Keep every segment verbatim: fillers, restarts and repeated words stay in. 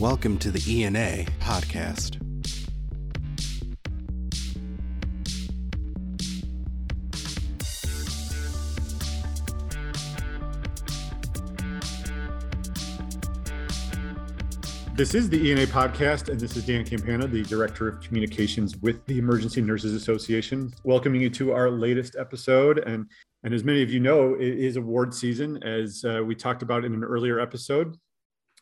Welcome to the E N A podcast. This is the E N A podcast, and this is Dan Campana, the Director of Communications with the Emergency Nurses Association, welcoming you to our latest episode. And, and as many of you know, it is award season, as uh, we talked about in an earlier episode,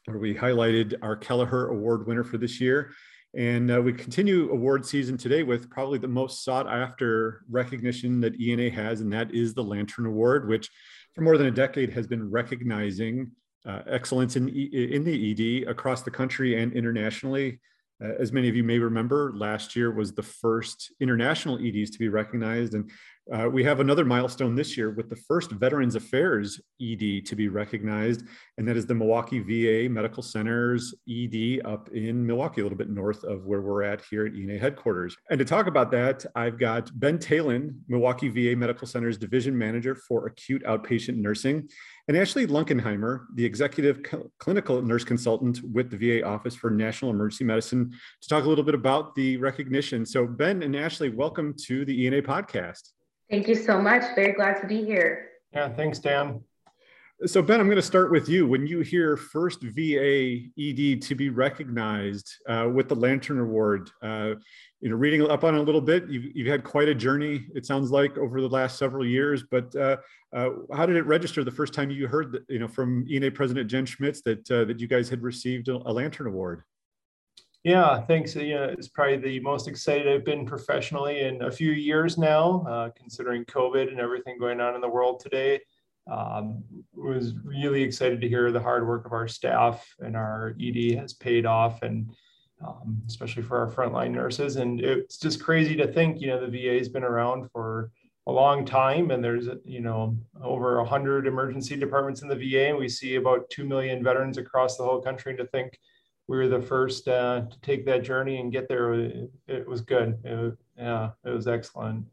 where we highlighted our Kelleher Award winner for this year. And uh, we continue award season today with probably the most sought after recognition that E N A has, and that is the Lantern Award, which for more than a decade has been recognizing uh, excellence in, e- in the E D across the country and internationally. Uh, as many of you may remember, last year was the first international E Ds to be recognized. And uh, we have another milestone this year with the first Veterans Affairs E D to be recognized. And that is the Milwaukee V A Medical Center's E D up in Milwaukee, a little bit north of where we're at here at E N A headquarters. And to talk about that, I've got Ben Tallon, Milwaukee V A Medical Center's Division Manager for Acute Outpatient Nursing, and Ashley Lunkenheimer, the Executive Cl- Clinical Nurse Consultant with the V A Office for National Emergency Medicine, to talk a little bit about the recognition. So Ben and Ashley, welcome to the E N A podcast. Thank you so much. Very glad to be here. Yeah, thanks, Dan. So Ben, I'm going to start with you. When you hear first V A E D to be recognized uh, with the Lantern Award, uh, you know, reading up on it a little bit, you've, you've had quite a journey, it sounds like, over the last several years. But uh, uh, how did it register the first time you heard that, you know, from E N A President Jen Schmitz that uh, that you guys had received a, a Lantern Award? Yeah, thanks. Yeah, it's probably the most excited I've been professionally in a few years now, uh, considering COVID and everything going on in the world today. Um, was really excited to hear the hard work of our staff and our E D has paid off, and um, especially for our frontline nurses. And it's just crazy to think, you know, the V A has been around for a long time, and there's, you know, over one hundred emergency departments in the V A, and we see about two million veterans across the whole country. And to think we were the first uh, to take that journey and get there, it, it was good. It, yeah, it was excellent.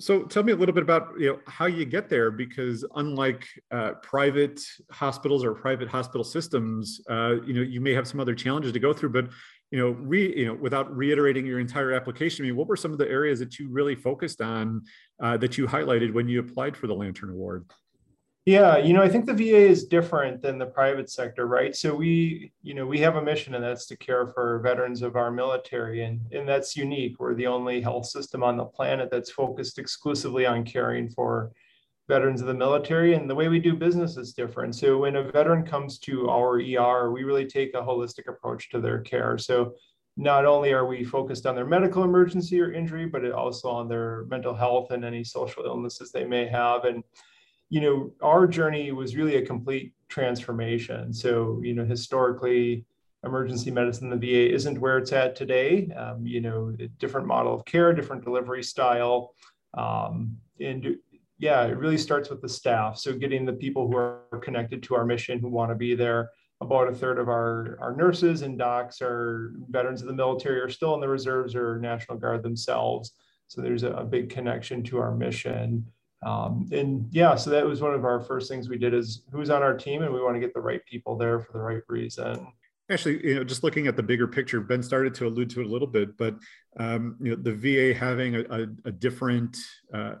So tell me a little bit about, you know, how you get there, because unlike uh, private hospitals or private hospital systems, uh, you know, you may have some other challenges to go through. But, you know, re, you know, without reiterating your entire application, I mean, what were some of the areas that you really focused on uh, that you highlighted when you applied for the Lantern Award? Yeah, you know, I think the V A is different than the private sector, right? So we, you know, we have a mission, and that's to care for veterans of our military, and, and that's unique. We're the only health system on the planet that's focused exclusively on caring for veterans of the military, and the way we do business is different. So when a veteran comes to our E R, we really take a holistic approach to their care. So not only are we focused on their medical emergency or injury, but also on their mental health and any social illnesses they may have. And you know, our journey was really a complete transformation. So, you know, historically, emergency medicine in the V A isn't where it's at today. Um, you know, a different model of care, different delivery style. Um, and yeah, it really starts with the staff. So getting the people who are connected to our mission, who want to be there. About a third of our, our nurses and docs are veterans of the military, or still in the reserves or National Guard themselves. So there's a, a big connection to our mission. Um, and yeah, so that was one of our first things we did, is who's on our team, and we want to get the right people there for the right reason. Actually, you know, just looking at the bigger picture, Ben started to allude to it a little bit, but um, you know, the V A having a, a, a different uh,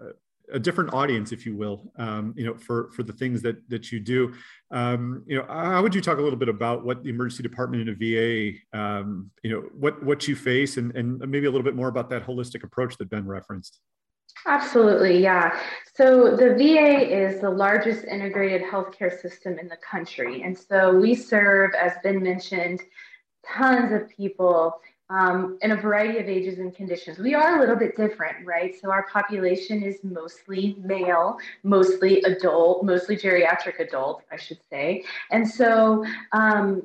a different audience, if you will, um, you know, for for the things that that you do. Um, you know, how would you talk a little bit about what the emergency department in a V A, um, you know, what what you face, and and maybe a little bit more about that holistic approach that Ben referenced? Absolutely, yeah. So the V A is the largest integrated healthcare system in the country. And so we serve, as Ben mentioned, tons of people um, in a variety of ages and conditions. We are a little bit different, right? So our population is mostly male, mostly adult, mostly geriatric adult, I should say. And so um,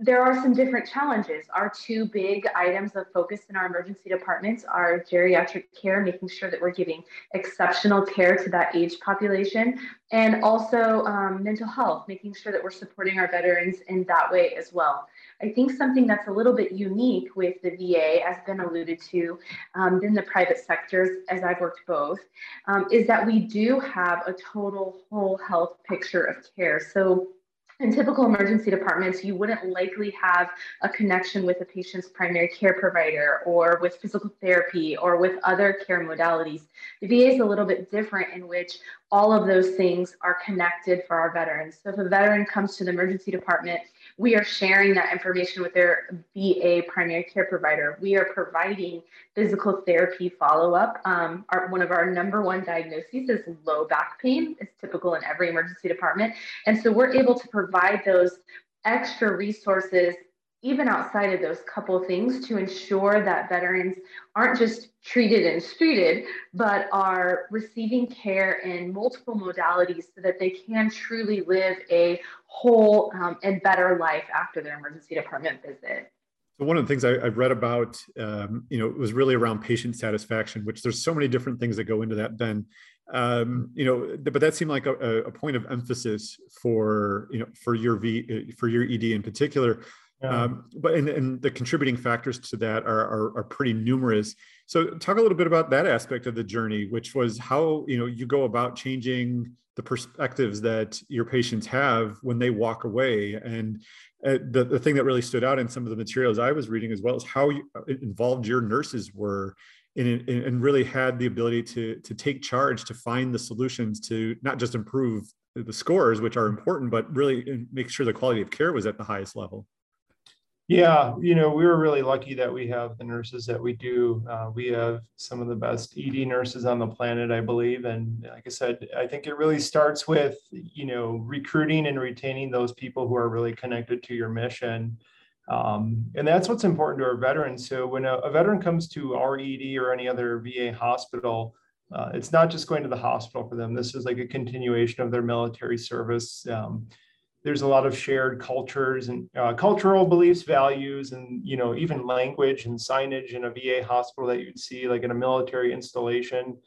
there are some different challenges. Our two big items of focus in our emergency departments are geriatric care, making sure that we're giving exceptional care to that age population, and also um, mental health, making sure that we're supporting our veterans in that way as well. I think something that's a little bit unique with the V A, as Ben alluded to, um, than the private sectors, as I've worked both, um, is that we do have a total whole health picture of care. So In typical emergency departments, you wouldn't likely have a connection with a patient's primary care provider or with physical therapy or with other care modalities. The V A is a little bit different in which all of those things are connected for our veterans. So if a veteran comes to the emergency department, we are sharing that information with their V A primary care provider. We are providing physical therapy follow-up. Um, our, one of our number one diagnoses is low back pain. It's typical in every emergency department. And so we're able to provide those extra resources, even outside of those couple things, to ensure that veterans aren't just treated and treated, but are receiving care in multiple modalities so that they can truly live a whole um, and better life after their emergency department visit. So one of the things I, I've read about, um, you know, was really around patient satisfaction, which there's so many different things that go into that, Ben. Um, you know, but that seemed like a, a point of emphasis for, you know, for your V, for your E D in particular. Yeah. Um, but and, and the contributing factors to that are, are, are pretty numerous. So talk a little bit about that aspect of the journey, which was how, you know, you go about changing the perspectives that your patients have when they walk away. And uh, the, the thing that really stood out in some of the materials I was reading as well is how you, involved your nurses were and, and really had the ability to, to take charge, to find the solutions to not just improve the scores, which are important, but really make sure the quality of care was at the highest level. Yeah, you know, we were really lucky that we have the nurses that we do. Uh, we have some of the best E D nurses on the planet, I believe. And like I said, I think it really starts with, you know, recruiting and retaining those people who are really connected to your mission. Um, and that's what's important to our veterans. So when a, a veteran comes to our E D or any other V A hospital, uh, it's not just going to the hospital for them. This is like a continuation of their military service. Um, There's a lot of shared cultures and uh, cultural beliefs, values, and, you know, even language and signage in a V A hospital that you'd see like in a military installation.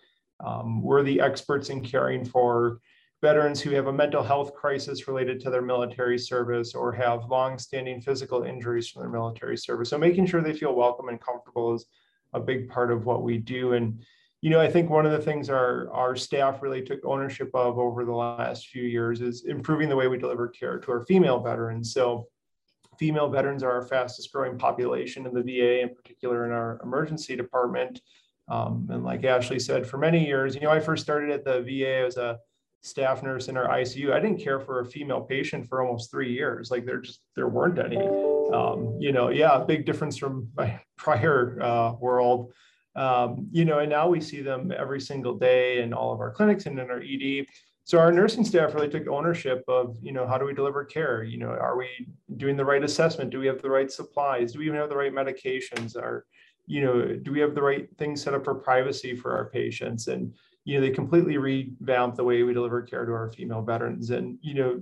Um, we're the experts in caring for veterans who have a mental health crisis related to their military service or have longstanding physical injuries from their military service. So making sure they feel welcome and comfortable is a big part of what we do. And, you know, I think one of the things our, our staff really took ownership of over the last few years is improving the way we deliver care to our female veterans. So female veterans are our fastest growing population in the V A, in particular in our emergency department. Um, and like Ashley said, for many years, you know, I first started at the V A as a staff nurse in our I C U. I didn't care for a female patient for almost three years. Like there just, there weren't any, um, you know, yeah, big difference from my prior uh, world. Um, you know, and now we see them every single day in all of our clinics and in our E D. So our nursing staff really took ownership of, you know, how do we deliver care? You know, are we doing the right assessment? Do we have the right supplies? Do we even have the right medications? Are, you know, do we have the right things set up for privacy for our patients? And, you know, they completely revamped the way we deliver care to our female veterans. And, you know,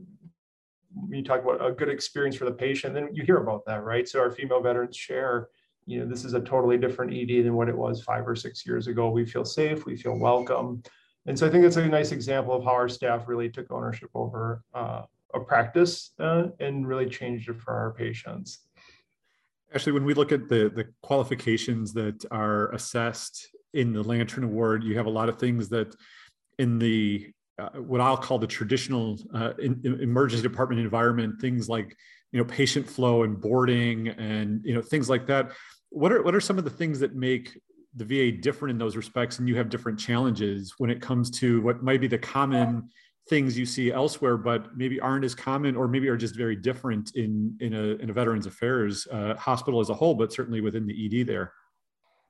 when you talk about a good experience for the patient, then you hear about that, right? So our female veterans share, you know, this is a totally different E D than what it was five or six years ago. We feel safe, we feel welcome. And so I think that's a nice example of how our staff really took ownership over uh, a practice uh, and really changed it for our patients. Actually, when we look at the, the qualifications that are assessed in the Lantern Award, you have a lot of things that in the, uh, what I'll call the traditional uh, in, in emergency department environment, things like, you know, patient flow and boarding and, you know, things like that. What are, what are some of the things that make the V A different in those respects? And you have different challenges when it comes to what might be the common things you see elsewhere, but maybe aren't as common, or maybe are just very different in, in a, in a Veterans Affairs uh, hospital as a whole, but certainly within the E D there.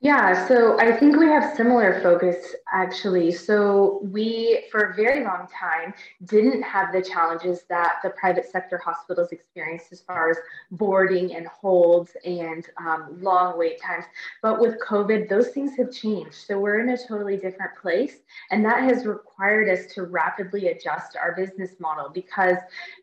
Yeah, so I think we have similar focus, actually. So we, for a very long time, didn't have the challenges that the private sector hospitals experienced as far as boarding and holds and um, long wait times. But with COVID, those things have changed. So we're in a totally different place. And that has required us to rapidly adjust our business model, because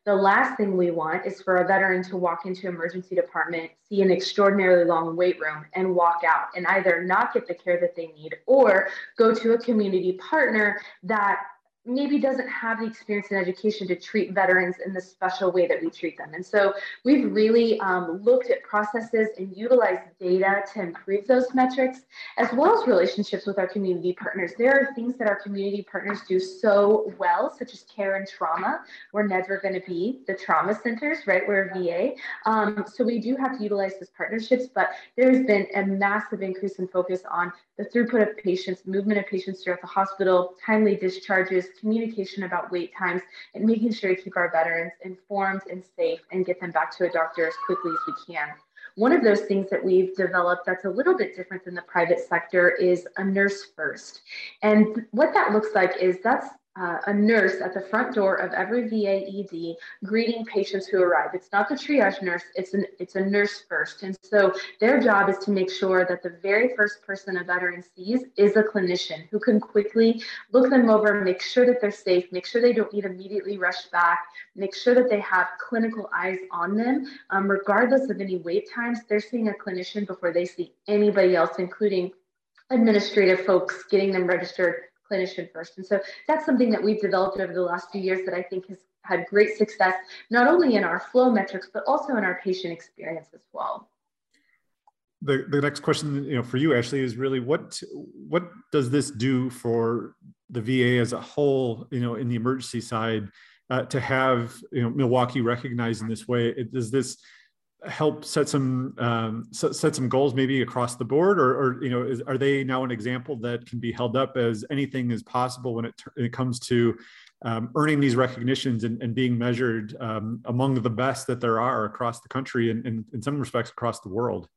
the last thing we want is for a veteran to walk into an emergency department, see an extraordinarily long wait room, and walk out and either not get the care that they need or go to a community partner that maybe doesn't have the experience and education to treat veterans in the special way that we treat them. And so we've really um, looked at processes and utilized data to improve those metrics, as well as relationships with our community partners. There are things that our community partners do so well, such as care and trauma. We're never going to be the trauma centers, right? We're a V A. Um, so we do have to utilize those partnerships, but there's been a massive increase in focus on the throughput of patients, movement of patients throughout the hospital, timely discharges, communication about wait times, and making sure to keep our veterans informed and safe and get them back to a doctor as quickly as we can. One of those things that we've developed that's a little bit different than the private sector is a nurse first. And what that looks like is that's Uh, a nurse at the front door of every V A E D greeting patients who arrive. It's not the triage nurse, it's, an, it's a nurse first. And so their job is to make sure that the very first person a veteran sees is a clinician who can quickly look them over, make sure that they're safe, make sure they don't need immediately rushed back, make sure that they have clinical eyes on them. Um, regardless of any wait times, they're seeing a clinician before they see anybody else, including administrative folks, getting them registered, clinician first. And so that's something that we've developed over the last few years that I think has had great success, not only in our flow metrics, but also in our patient experience as well. The, the next question, you know, for you, Ashley, is really what, what does this do for the V A as a whole, you know, in the emergency side, uh, to have, you know, Milwaukee recognized in this way? It, does this help set some um, set some goals maybe across the board, or, or you know, is, are they now an example that can be held up as anything is possible when it, when it comes to um, earning these recognitions and, and being measured um, among the best that there are across the country and, and in some respects across the world?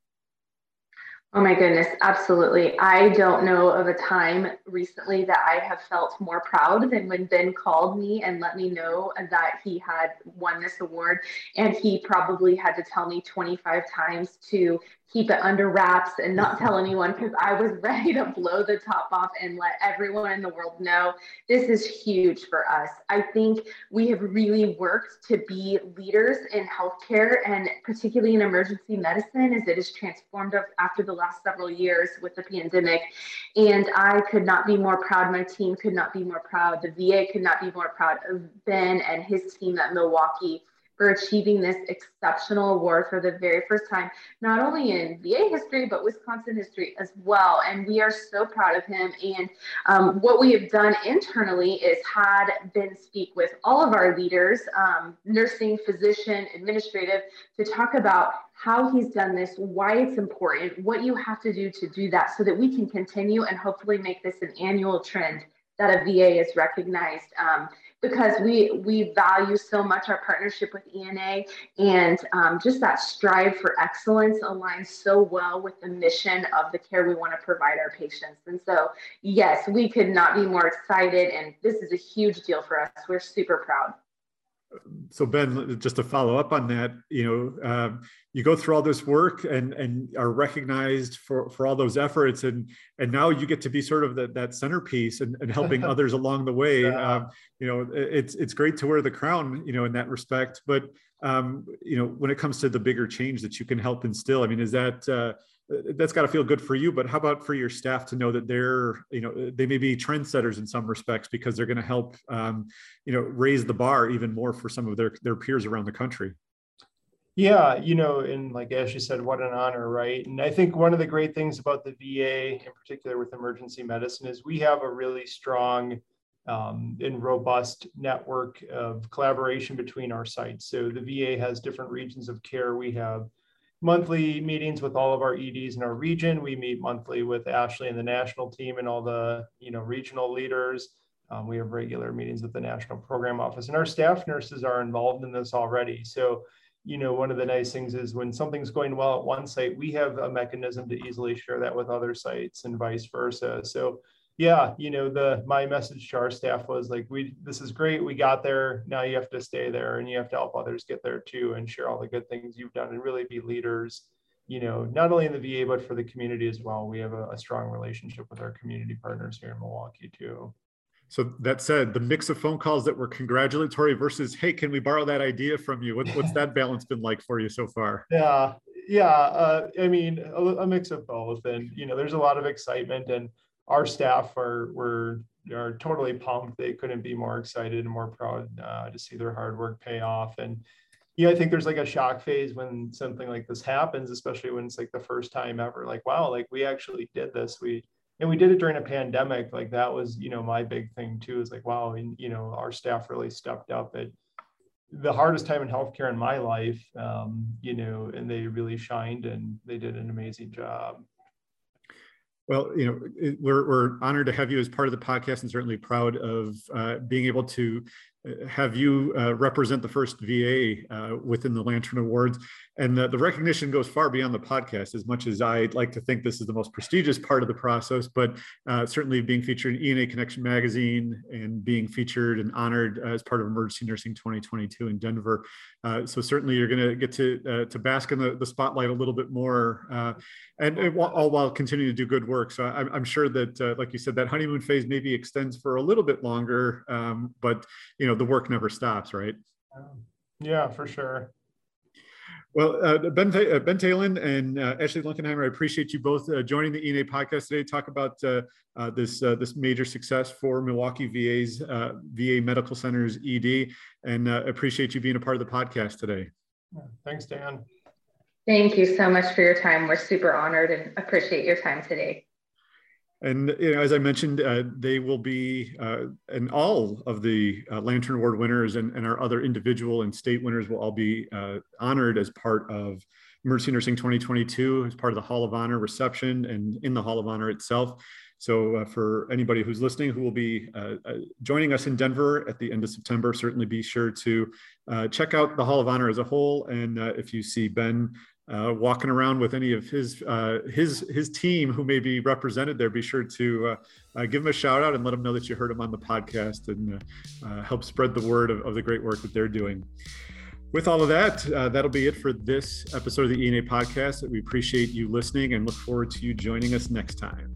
Oh my goodness, absolutely. I don't know of a time recently that I have felt more proud than when Ben called me and let me know that he had won this award. And he probably had to tell me twenty-five times to keep it under wraps and not tell anyone, because I was ready to blow the top off and let everyone in the world know. This is huge for us. I think we have really worked to be leaders in healthcare, and particularly in emergency medicine, as it is transformed after the last several years with the pandemic. And I could not be more proud. My team could not be more proud. The V A could not be more proud of Ben and his team at Milwaukee for achieving this exceptional award for the very first time, not only in V A history, but Wisconsin history as well. And we are so proud of him. And um, what we have done internally is had Ben speak with all of our leaders, um, nursing, physician, administrative, to talk about how he's done this, why it's important, what you have to do to do that, so that we can continue and hopefully make this an annual trend that a V A is recognized, um, because we we value so much our partnership with E N A, and um, just that strive for excellence aligns so well with the mission of the care we want to provide our patients. And so, yes, we could not be more excited, and this is a huge deal for us. We're super proud. So Ben, just to follow up on that, you know, uh, you go through all this work and and are recognized for, for all those efforts, and and now you get to be sort of the, that centerpiece and, and helping others along the way. Yeah. Um, you know, it's it's great to wear the crown, you know, in that respect. But um, you know, when it comes to the bigger change that you can help instill, I mean, is that uh, that's got to feel good for you? But how about for your staff to know that they're, you know, they may be trendsetters in some respects, because they're going to help, um, you know, raise the bar even more for some of their, their peers around the country? Yeah, you know, and like Ashley said, what an honor, right? And I think one of the great things about the V A, in particular with emergency medicine, is we have a really strong um, and robust network of collaboration between our sites. So the V A has different regions of care. We have monthly meetings with all of our E Ds in our region. We meet monthly with Ashley and the national team and all the, you know, regional leaders. Um, we have regular meetings with the National Program Office, and our staff nurses are involved in this already. So, you know, one of the nice things is when something's going well at one site, we have a mechanism to easily share that with other sites and vice versa. So yeah, you know, the my message to our staff was like, we this is great, we got there, now you have to stay there and you have to help others get there too, and share all the good things you've done and really be leaders, you know, not only in the V A, but for the community as well. We have a, a strong relationship with our community partners here in Milwaukee too. So that said, the mix of phone calls that were congratulatory versus, hey, can we borrow that idea from you? What, what's that balance been like for you so far? Yeah, yeah. Uh, I mean, a, a mix of both. And, you know, there's a lot of excitement, and our staff are, were are totally pumped. They couldn't be more excited and more proud uh, to see their hard work pay off. And yeah, I think there's like a shock phase when something like this happens, especially when it's like the first time ever, like, wow, like we actually did this. We, and we did it during a pandemic. Like that was, you know, my big thing too, is like, wow, and, you know, our staff really stepped up at the hardest time in healthcare in my life, um, you know, and they really shined and they did an amazing job. Well, you know, it, we're, we're honored to have you as part of the podcast and certainly proud of uh, being able to have you uh, represent the first V A uh, within the Lantern Awards. And the, the recognition goes far beyond the podcast, as much as I'd like to think this is the most prestigious part of the process, but uh, certainly being featured in E N A Connection Magazine and being featured and honored as part of Emergency Nursing twenty twenty-two in Denver. Uh, so certainly you're gonna get to uh, to bask in the, the spotlight a little bit more uh, and, and all while continuing to do good work. So I'm, I'm sure that, uh, like you said, that honeymoon phase maybe extends for a little bit longer, um, but, you know, the work never stops, right? Yeah, for sure. Well, uh, Ben, uh, Ben Tallon and uh, Ashley Lunkenheimer, I appreciate you both uh, joining the E N A podcast today to talk about uh, uh, this uh, this major success for Milwaukee V A's uh, V A Medical Center's E D, and uh, appreciate you being a part of the podcast today. Yeah, thanks, Dan. Thank you so much for your time. We're super honored and appreciate your time today. And you know, as I mentioned, uh, they will be, uh, and all of the uh, Lantern Award winners and, and our other individual and state winners will all be uh, honored as part of Emergency Nursing twenty twenty-two, as part of the Hall of Honor reception and in the Hall of Honor itself. So uh, for anybody who's listening, who will be uh, uh, joining us in Denver at the end of September, certainly be sure to uh, check out the Hall of Honor as a whole. And uh, if you see Ben uh, walking around with any of his, uh, his, his team who may be represented there, be sure to uh, uh, give him a shout out and let him know that you heard him on the podcast, and uh, uh, help spread the word of, of the great work that they're doing. With all of that, uh, that'll be it for this episode of the E N A podcast. We appreciate you listening and look forward to you joining us next time.